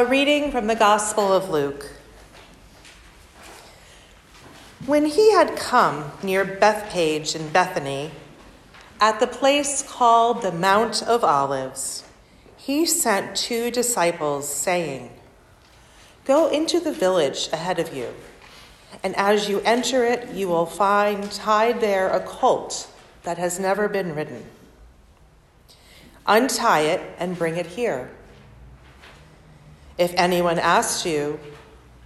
A reading from the Gospel of Luke. When he had come near Bethpage in Bethany, at the place called the Mount of Olives, he sent two disciples, saying, "Go into the village ahead of you, and as you enter it, you will find tied there a colt that has never been ridden. Untie it and bring it here. If anyone asks you,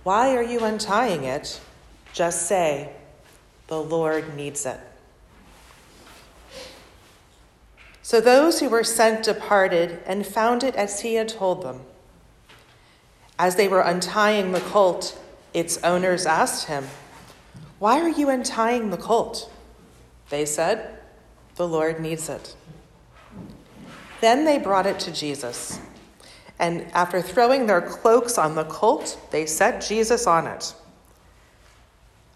'Why are you untying it?' just say, 'The Lord needs it.'" So those who were sent departed and found it as he had told them. As they were untying the colt, its owners asked him, "Why are you untying the colt?" They said, "The Lord needs it." Then they brought it to Jesus. And after throwing their cloaks on the colt, they set Jesus on it.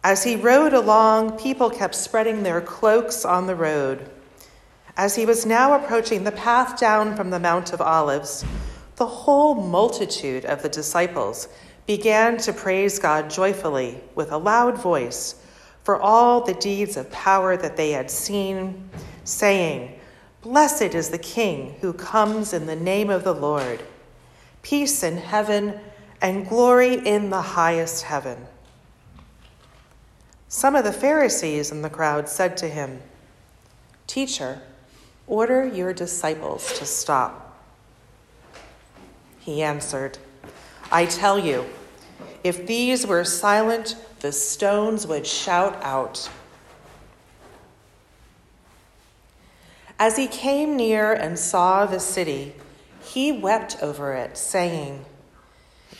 As he rode along, people kept spreading their cloaks on the road. As he was now approaching the path down from the Mount of Olives, the whole multitude of the disciples began to praise God joyfully with a loud voice for all the deeds of power that they had seen, saying, "Blessed is the King who comes in the name of the Lord. Peace in heaven and glory in the highest heaven." Some of the Pharisees in the crowd said to him, "Teacher, order your disciples to stop." He answered, "I tell you, if these were silent, the stones would shout out." As he came near and saw the city, he wept over it, saying,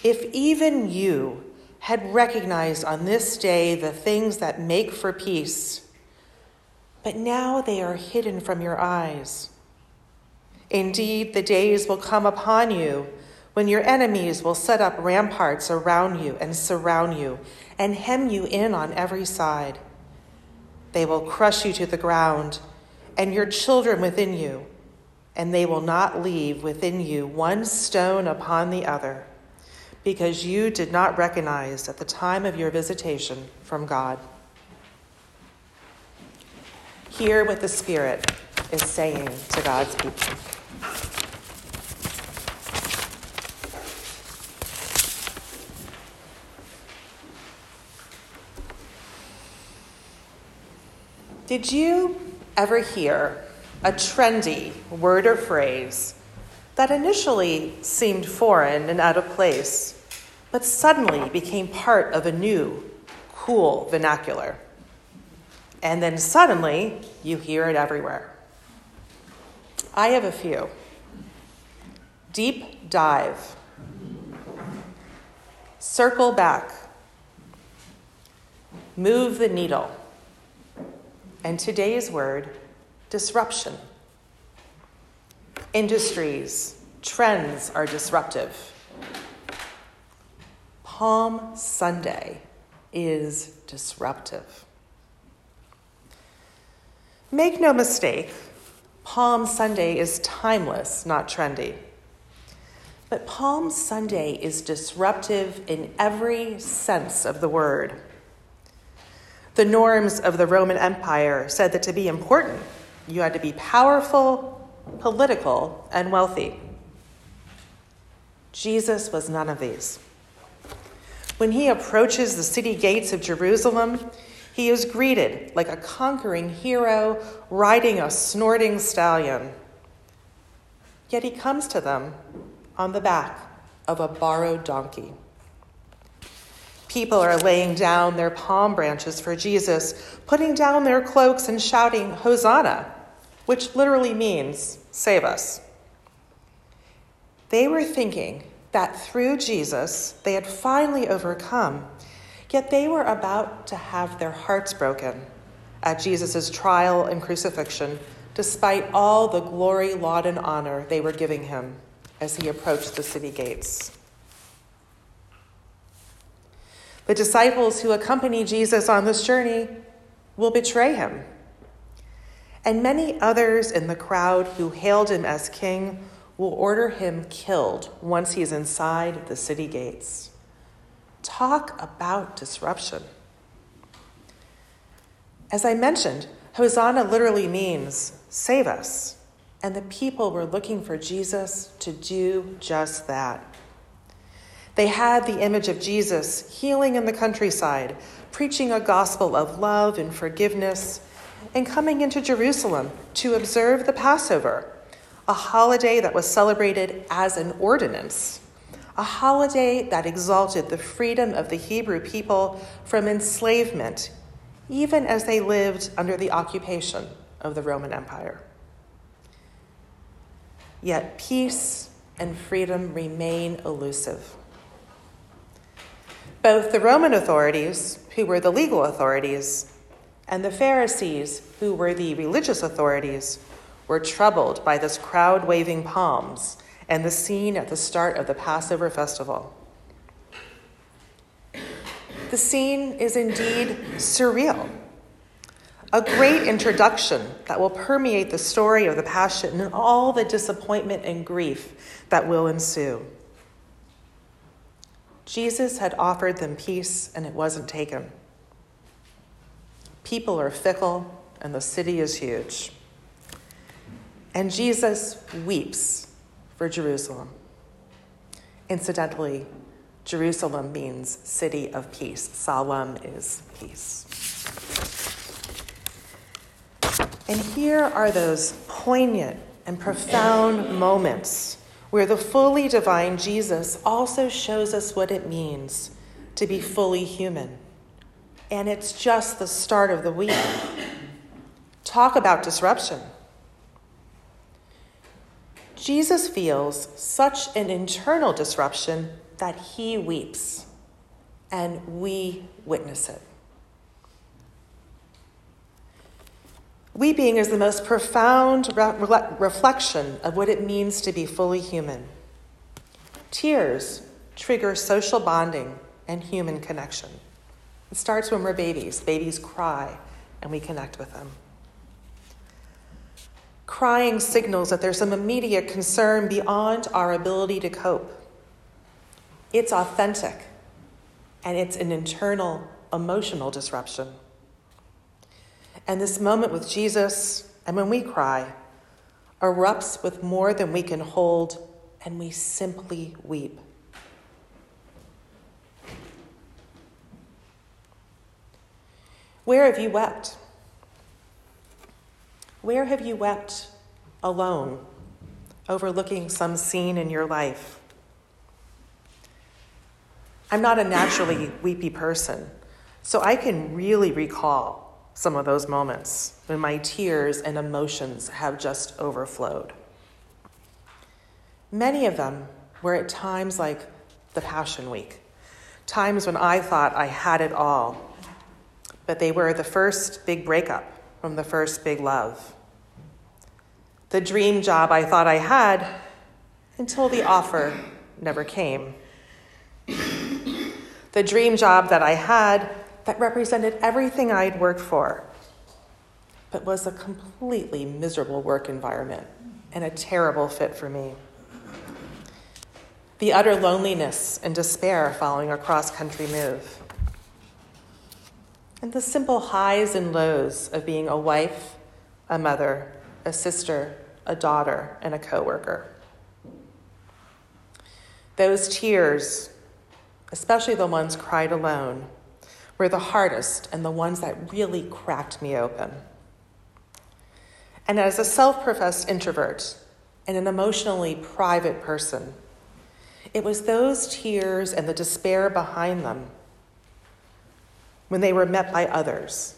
"If even you had recognized on this day the things that make for peace, but now they are hidden from your eyes. Indeed, the days will come upon you when your enemies will set up ramparts around you and surround you and hem you in on every side. They will crush you to the ground and your children within you, and they will not leave within you one stone upon the other, because you did not recognize at the time of your visitation from God." Hear what the Spirit is saying to God's people. Did you ever hear a trendy word or phrase that initially seemed foreign and out of place, but suddenly became part of a new, cool vernacular? And then suddenly, you hear it everywhere. I have a few. Deep dive. Circle back. Move the needle. And today's word, disruption. Industries, trends are disruptive. Palm Sunday is disruptive. Make no mistake, Palm Sunday is timeless, not trendy. But Palm Sunday is disruptive in every sense of the word. The norms of the Roman Empire said that to be important, you had to be powerful, political, and wealthy. Jesus was none of these. When he approaches the city gates of Jerusalem, he is greeted like a conquering hero riding a snorting stallion. Yet he comes to them on the back of a borrowed donkey. People are laying down their palm branches for Jesus, putting down their cloaks and shouting, "Hosanna," which literally means, "Save us." They were thinking that through Jesus, they had finally overcome, yet they were about to have their hearts broken at Jesus' trial and crucifixion, despite all the glory, laud, and honor they were giving him as he approached the city gates. The disciples who accompany Jesus on this journey will betray him. And many others in the crowd who hailed him as king will order him killed once he is inside the city gates. Talk about disruption. As I mentioned, Hosanna literally means save us, and the people were looking for Jesus to do just that. They had the image of Jesus healing in the countryside, preaching a gospel of love and forgiveness, and coming into Jerusalem to observe the Passover, a holiday that was celebrated as an ordinance, a holiday that exalted the freedom of the Hebrew people from enslavement, even as they lived under the occupation of the Roman Empire. Yet peace and freedom remain elusive. Both the Roman authorities, who were the legal authorities, and the Pharisees, who were the religious authorities, were troubled by this crowd waving palms and the scene at the start of the Passover festival. The scene is indeed surreal. A great introduction that will permeate the story of the Passion and all the disappointment and grief that will ensue. Jesus had offered them peace, and it wasn't taken. People are fickle, and the city is huge. And Jesus weeps for Jerusalem. Incidentally, Jerusalem means city of peace. Salaam is peace. And here are those poignant and profound moments where the fully divine Jesus also shows us what it means to be fully human. And it's just the start of the week. Talk about disruption. Jesus feels such an internal disruption that he weeps, and we witness it. Weeping is the most profound reflection of what it means to be fully human. Tears trigger social bonding and human connection. It starts when we're babies. Babies cry, and we connect with them. Crying signals that there's some immediate concern beyond our ability to cope. It's authentic, and it's an internal emotional disruption. And this moment with Jesus, and when we cry, erupts with more than we can hold, and we simply weep. Where have you wept? Where have you wept alone, overlooking some scene in your life? I'm not a naturally weepy person, so I can really recall some of those moments when my tears and emotions have just overflowed. Many of them were at times like the Passion Week, times when I thought I had it all, but they were the first big breakup from the first big love. The dream job I thought I had until the offer never came. The dream job that I had that represented everything I had worked for, but was a completely miserable work environment and a terrible fit for me. The utter loneliness and despair following a cross-country move. And the simple highs and lows of being a wife, a mother, a sister, a daughter, and a coworker. Those tears, especially the ones cried alone, were the hardest and the ones that really cracked me open. And as a self-professed introvert and an emotionally private person, it was those tears and the despair behind them, when they were met by others,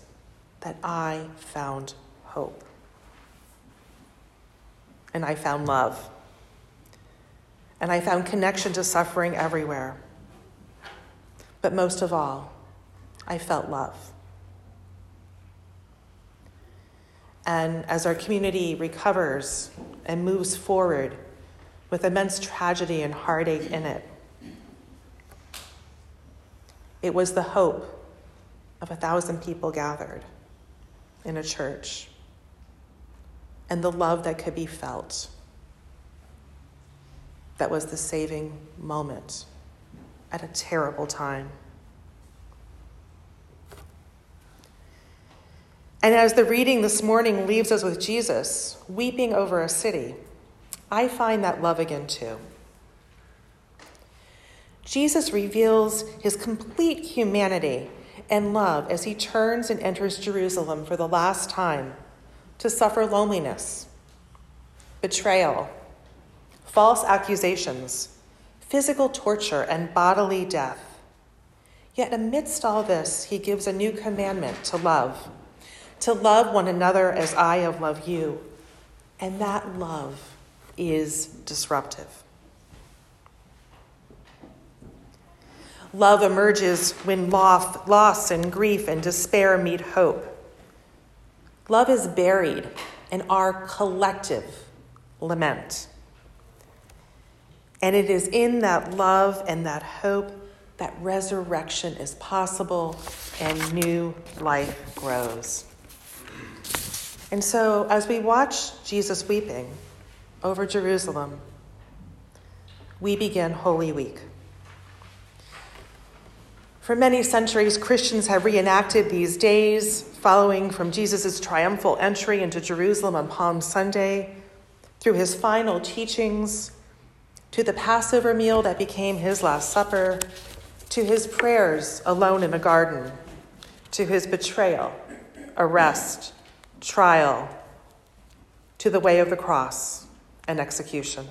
that I found hope. And I found love. And I found connection to suffering everywhere. But most of all, I felt love. And as our community recovers and moves forward with immense tragedy and heartache in it, it was the hope of 1,000 people gathered in a church and the love that could be felt that was the saving moment at a terrible time. And as the reading this morning leaves us with Jesus weeping over a city, I find that love again too. Jesus reveals his complete humanity and love as he turns and enters Jerusalem for the last time to suffer loneliness, betrayal, false accusations, physical torture, and bodily death. Yet amidst all this, he gives a new commandment to love one another as I have loved you. And that love is disruptive. Love emerges when loss and grief and despair meet hope. Love is buried in our collective lament. And it is in that love and that hope that resurrection is possible and new life grows. And so as we watch Jesus weeping over Jerusalem, we begin Holy Week. For many centuries, Christians have reenacted these days, following from Jesus' triumphal entry into Jerusalem on Palm Sunday, through his final teachings, to the Passover meal that became his Last Supper, to his prayers alone in the garden, to his betrayal, arrest, trial, to the way of the cross and execution.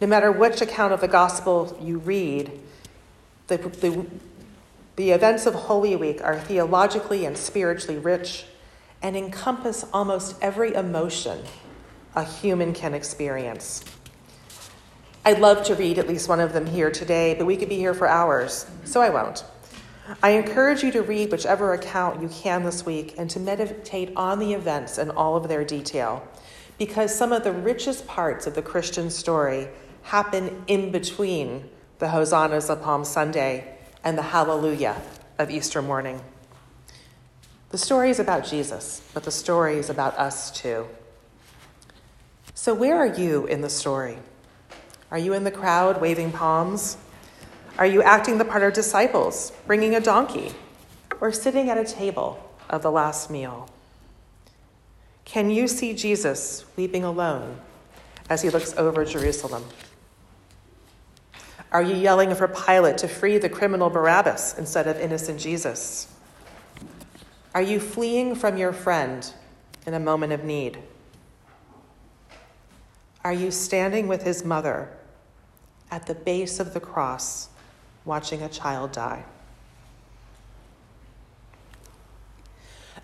No matter which account of the gospel you read, the events of Holy Week are theologically and spiritually rich and encompass almost every emotion a human can experience. I'd love to read at least one of them here today, but we could be here for hours, so I won't. I encourage you to read whichever account you can this week and to meditate on the events in all of their detail, because some of the richest parts of the Christian story happen in between the hosannas of Palm Sunday and the hallelujah of Easter morning. The story is about Jesus, but the story is about us too. So where are you in the story? Are you in the crowd waving palms? Are you acting the part of disciples, bringing a donkey, or sitting at a table of the last meal? Can you see Jesus weeping alone as he looks over Jerusalem? Are you yelling for Pilate to free the criminal Barabbas instead of innocent Jesus? Are you fleeing from your friend in a moment of need? Are you standing with his mother at the base of the cross, watching a child die?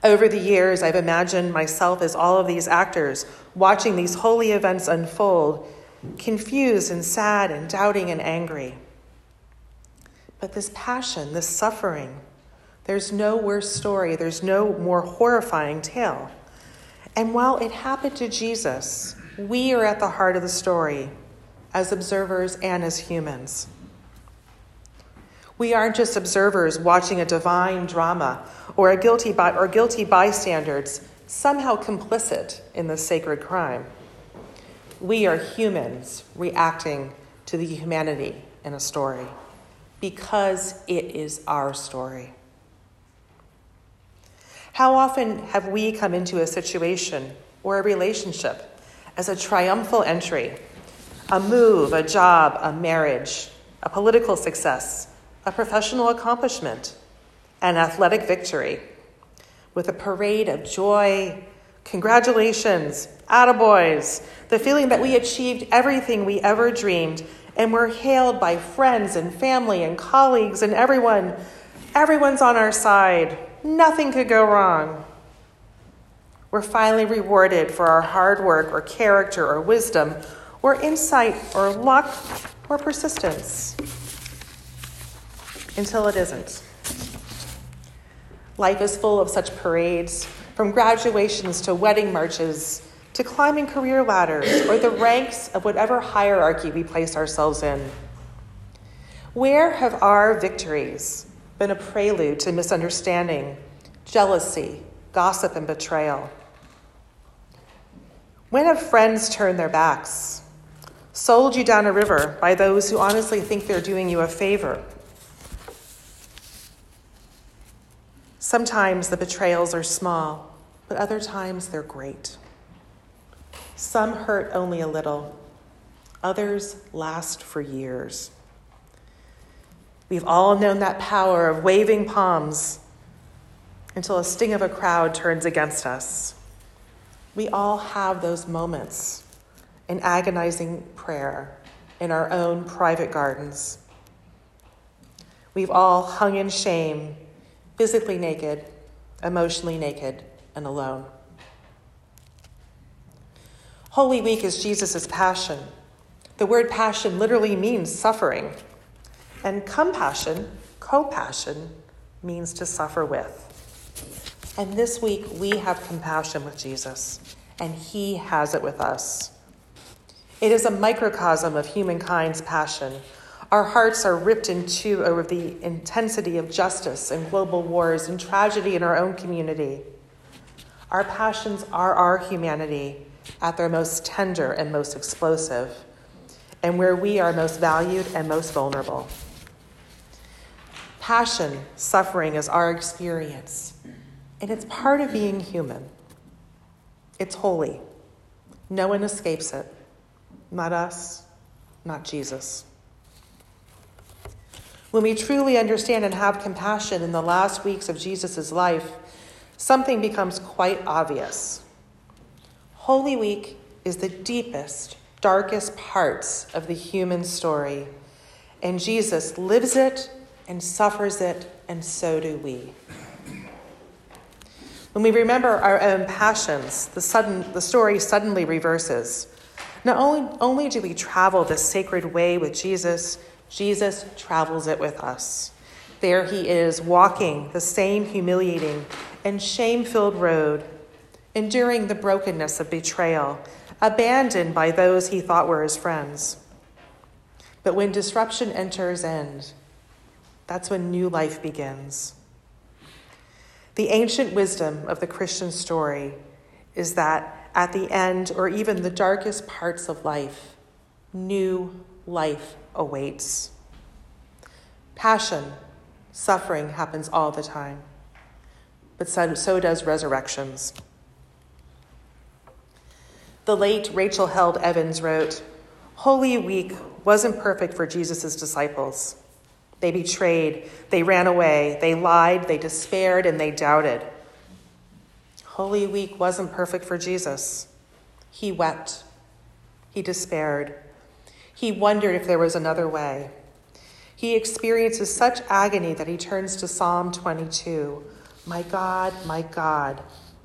Over the years, I've imagined myself as all of these actors, watching these holy events unfold, confused and sad and doubting and angry. But this passion, this suffering, there's no worse story, there's no more horrifying tale. And while it happened to Jesus, we are at the heart of the story as observers and as humans. We aren't just observers watching a divine drama or guilty bystanders somehow complicit in the sacred crime. We are humans reacting to the humanity in a story because it is our story. How often have we come into a situation or a relationship as a triumphal entry, a move, a job, a marriage, a political success, a professional accomplishment, an athletic victory, with a parade of joy, congratulations, attaboys, the feeling that we achieved everything we ever dreamed and we're hailed by friends and family and colleagues and everyone. Everyone's on our side. Nothing could go wrong. We're finally rewarded for our hard work or character or wisdom or insight or luck or persistence. Until it isn't. Life is full of such parades, from graduations to wedding marches to climbing career ladders or the ranks of whatever hierarchy we place ourselves in. Where have our victories been a prelude to misunderstanding, jealousy, gossip, and betrayal? When have friends turned their backs, sold you down a river by those who honestly think they're doing you a favor. Sometimes the betrayals are small, but other times they're great. Some hurt only a little. Others last for years. We've all known that power of waving palms until a sting of a crowd turns against us. We all have those moments in agonizing prayer in our own private gardens. We've all hung in shame, physically naked, emotionally naked, and alone. Holy Week is Jesus' passion. The word passion literally means suffering. And co-passion, means to suffer with. And this week, we have compassion with Jesus, and he has it with us. It is a microcosm of humankind's passion. Our hearts are ripped in two over the intensity of justice and global wars and tragedy in our own community. Our passions are our humanity at their most tender and most explosive, and where we are most valued and most vulnerable. Passion, suffering is our experience, and it's part of being human. It's holy. No one escapes it. Not us, not Jesus. When we truly understand and have compassion in the last weeks of Jesus' life, something becomes quite obvious. Holy Week is the deepest, darkest parts of the human story, and Jesus lives it and suffers it, and so do we. When we remember our own passions, the story suddenly reverses. Not only do we travel this sacred way with Jesus, Jesus travels it with us. There he is, walking the same humiliating and shame-filled road, enduring the brokenness of betrayal, abandoned by those he thought were his friends. But when disruption enters end, that's when new life begins. The ancient wisdom of the Christian story is that at the end, or even the darkest parts of life, new life awaits. Passion, suffering happens all the time, but so does resurrections. The late Rachel Held Evans wrote, "Holy Week wasn't perfect for Jesus' disciples. They betrayed, they ran away, they lied, they despaired, and they doubted. Holy Week wasn't perfect for Jesus. He wept. He despaired. He wondered if there was another way. He experiences such agony that he turns to Psalm 22. My God,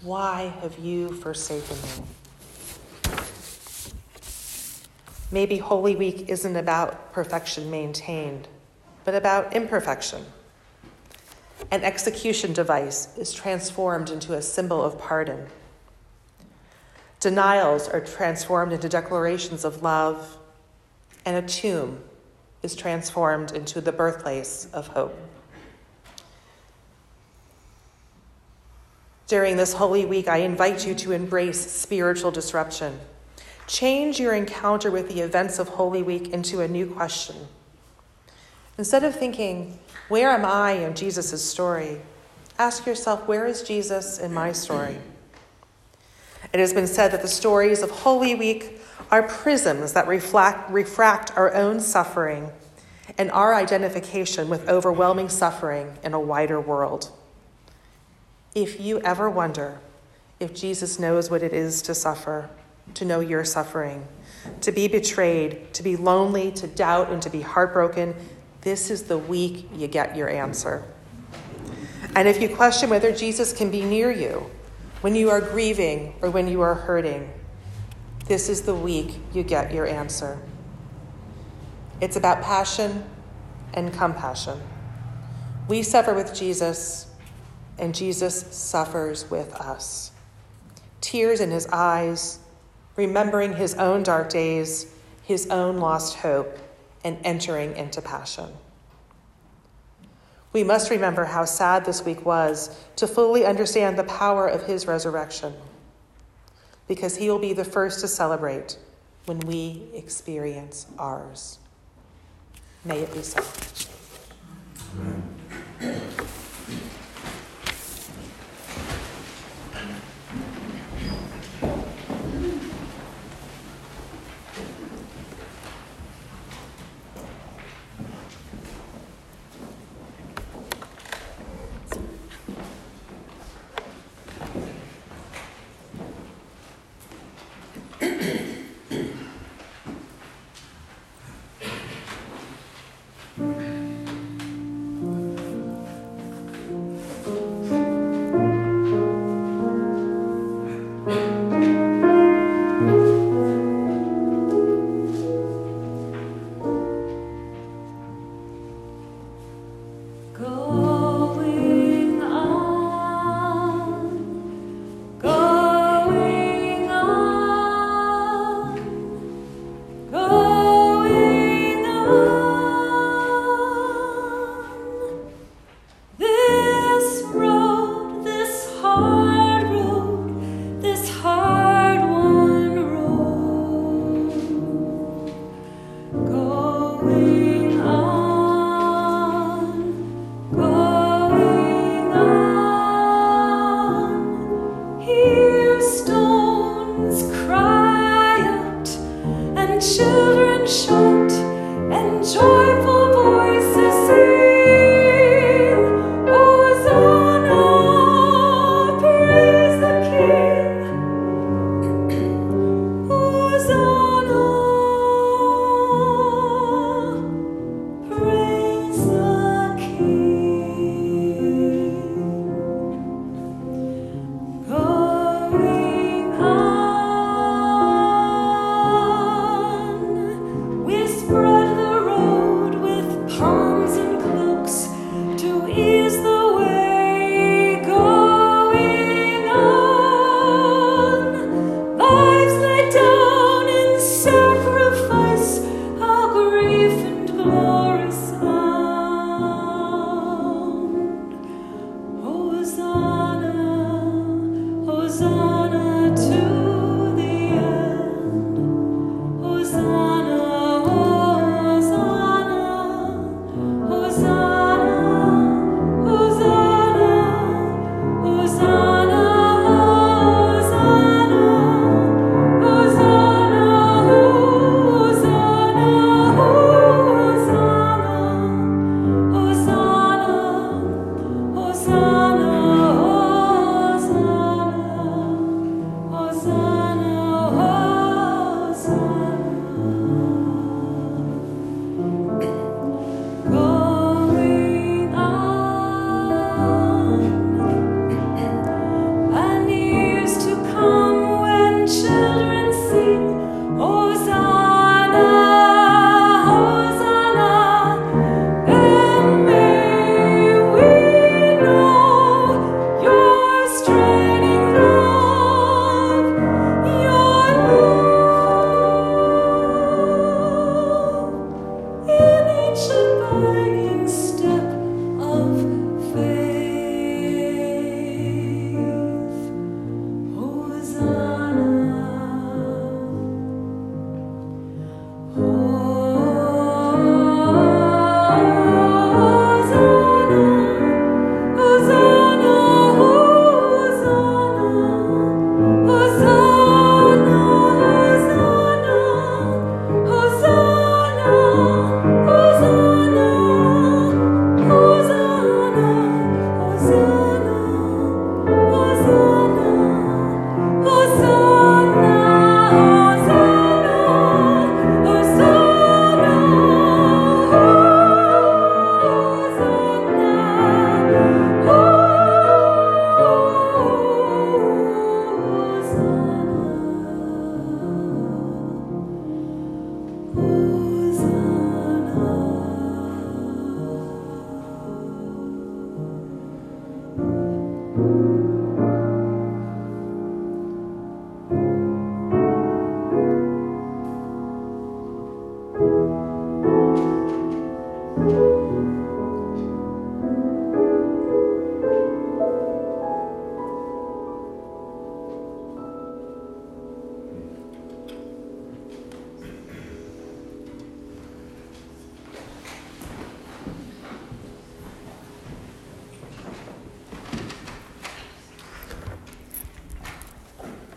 why have you forsaken me?" Maybe Holy Week isn't about perfection maintained, but about imperfection. An execution device is transformed into a symbol of pardon. Denials are transformed into declarations of love, and a tomb is transformed into the birthplace of hope. During this Holy Week, I invite you to embrace spiritual disruption. Change your encounter with the events of Holy Week into a new question. Instead of thinking, where am I in Jesus' story? Ask yourself, where is Jesus in my story? It has been said that the stories of Holy Week are prisms that refract our own suffering and our identification with overwhelming suffering in a wider world. If you ever wonder if Jesus knows what it is to suffer, to know your suffering, to be betrayed, to be lonely, to doubt, and to be heartbroken, this is the week you get your answer. And if you question whether Jesus can be near you when you are grieving or when you are hurting, this is the week you get your answer. It's about passion and compassion. We suffer with Jesus, and Jesus suffers with us. Tears in his eyes, remembering his own dark days, his own lost hope, and entering into passion. We must remember how sad this week was to fully understand the power of his resurrection, because he will be the first to celebrate when we experience ours. May it be so. Amen.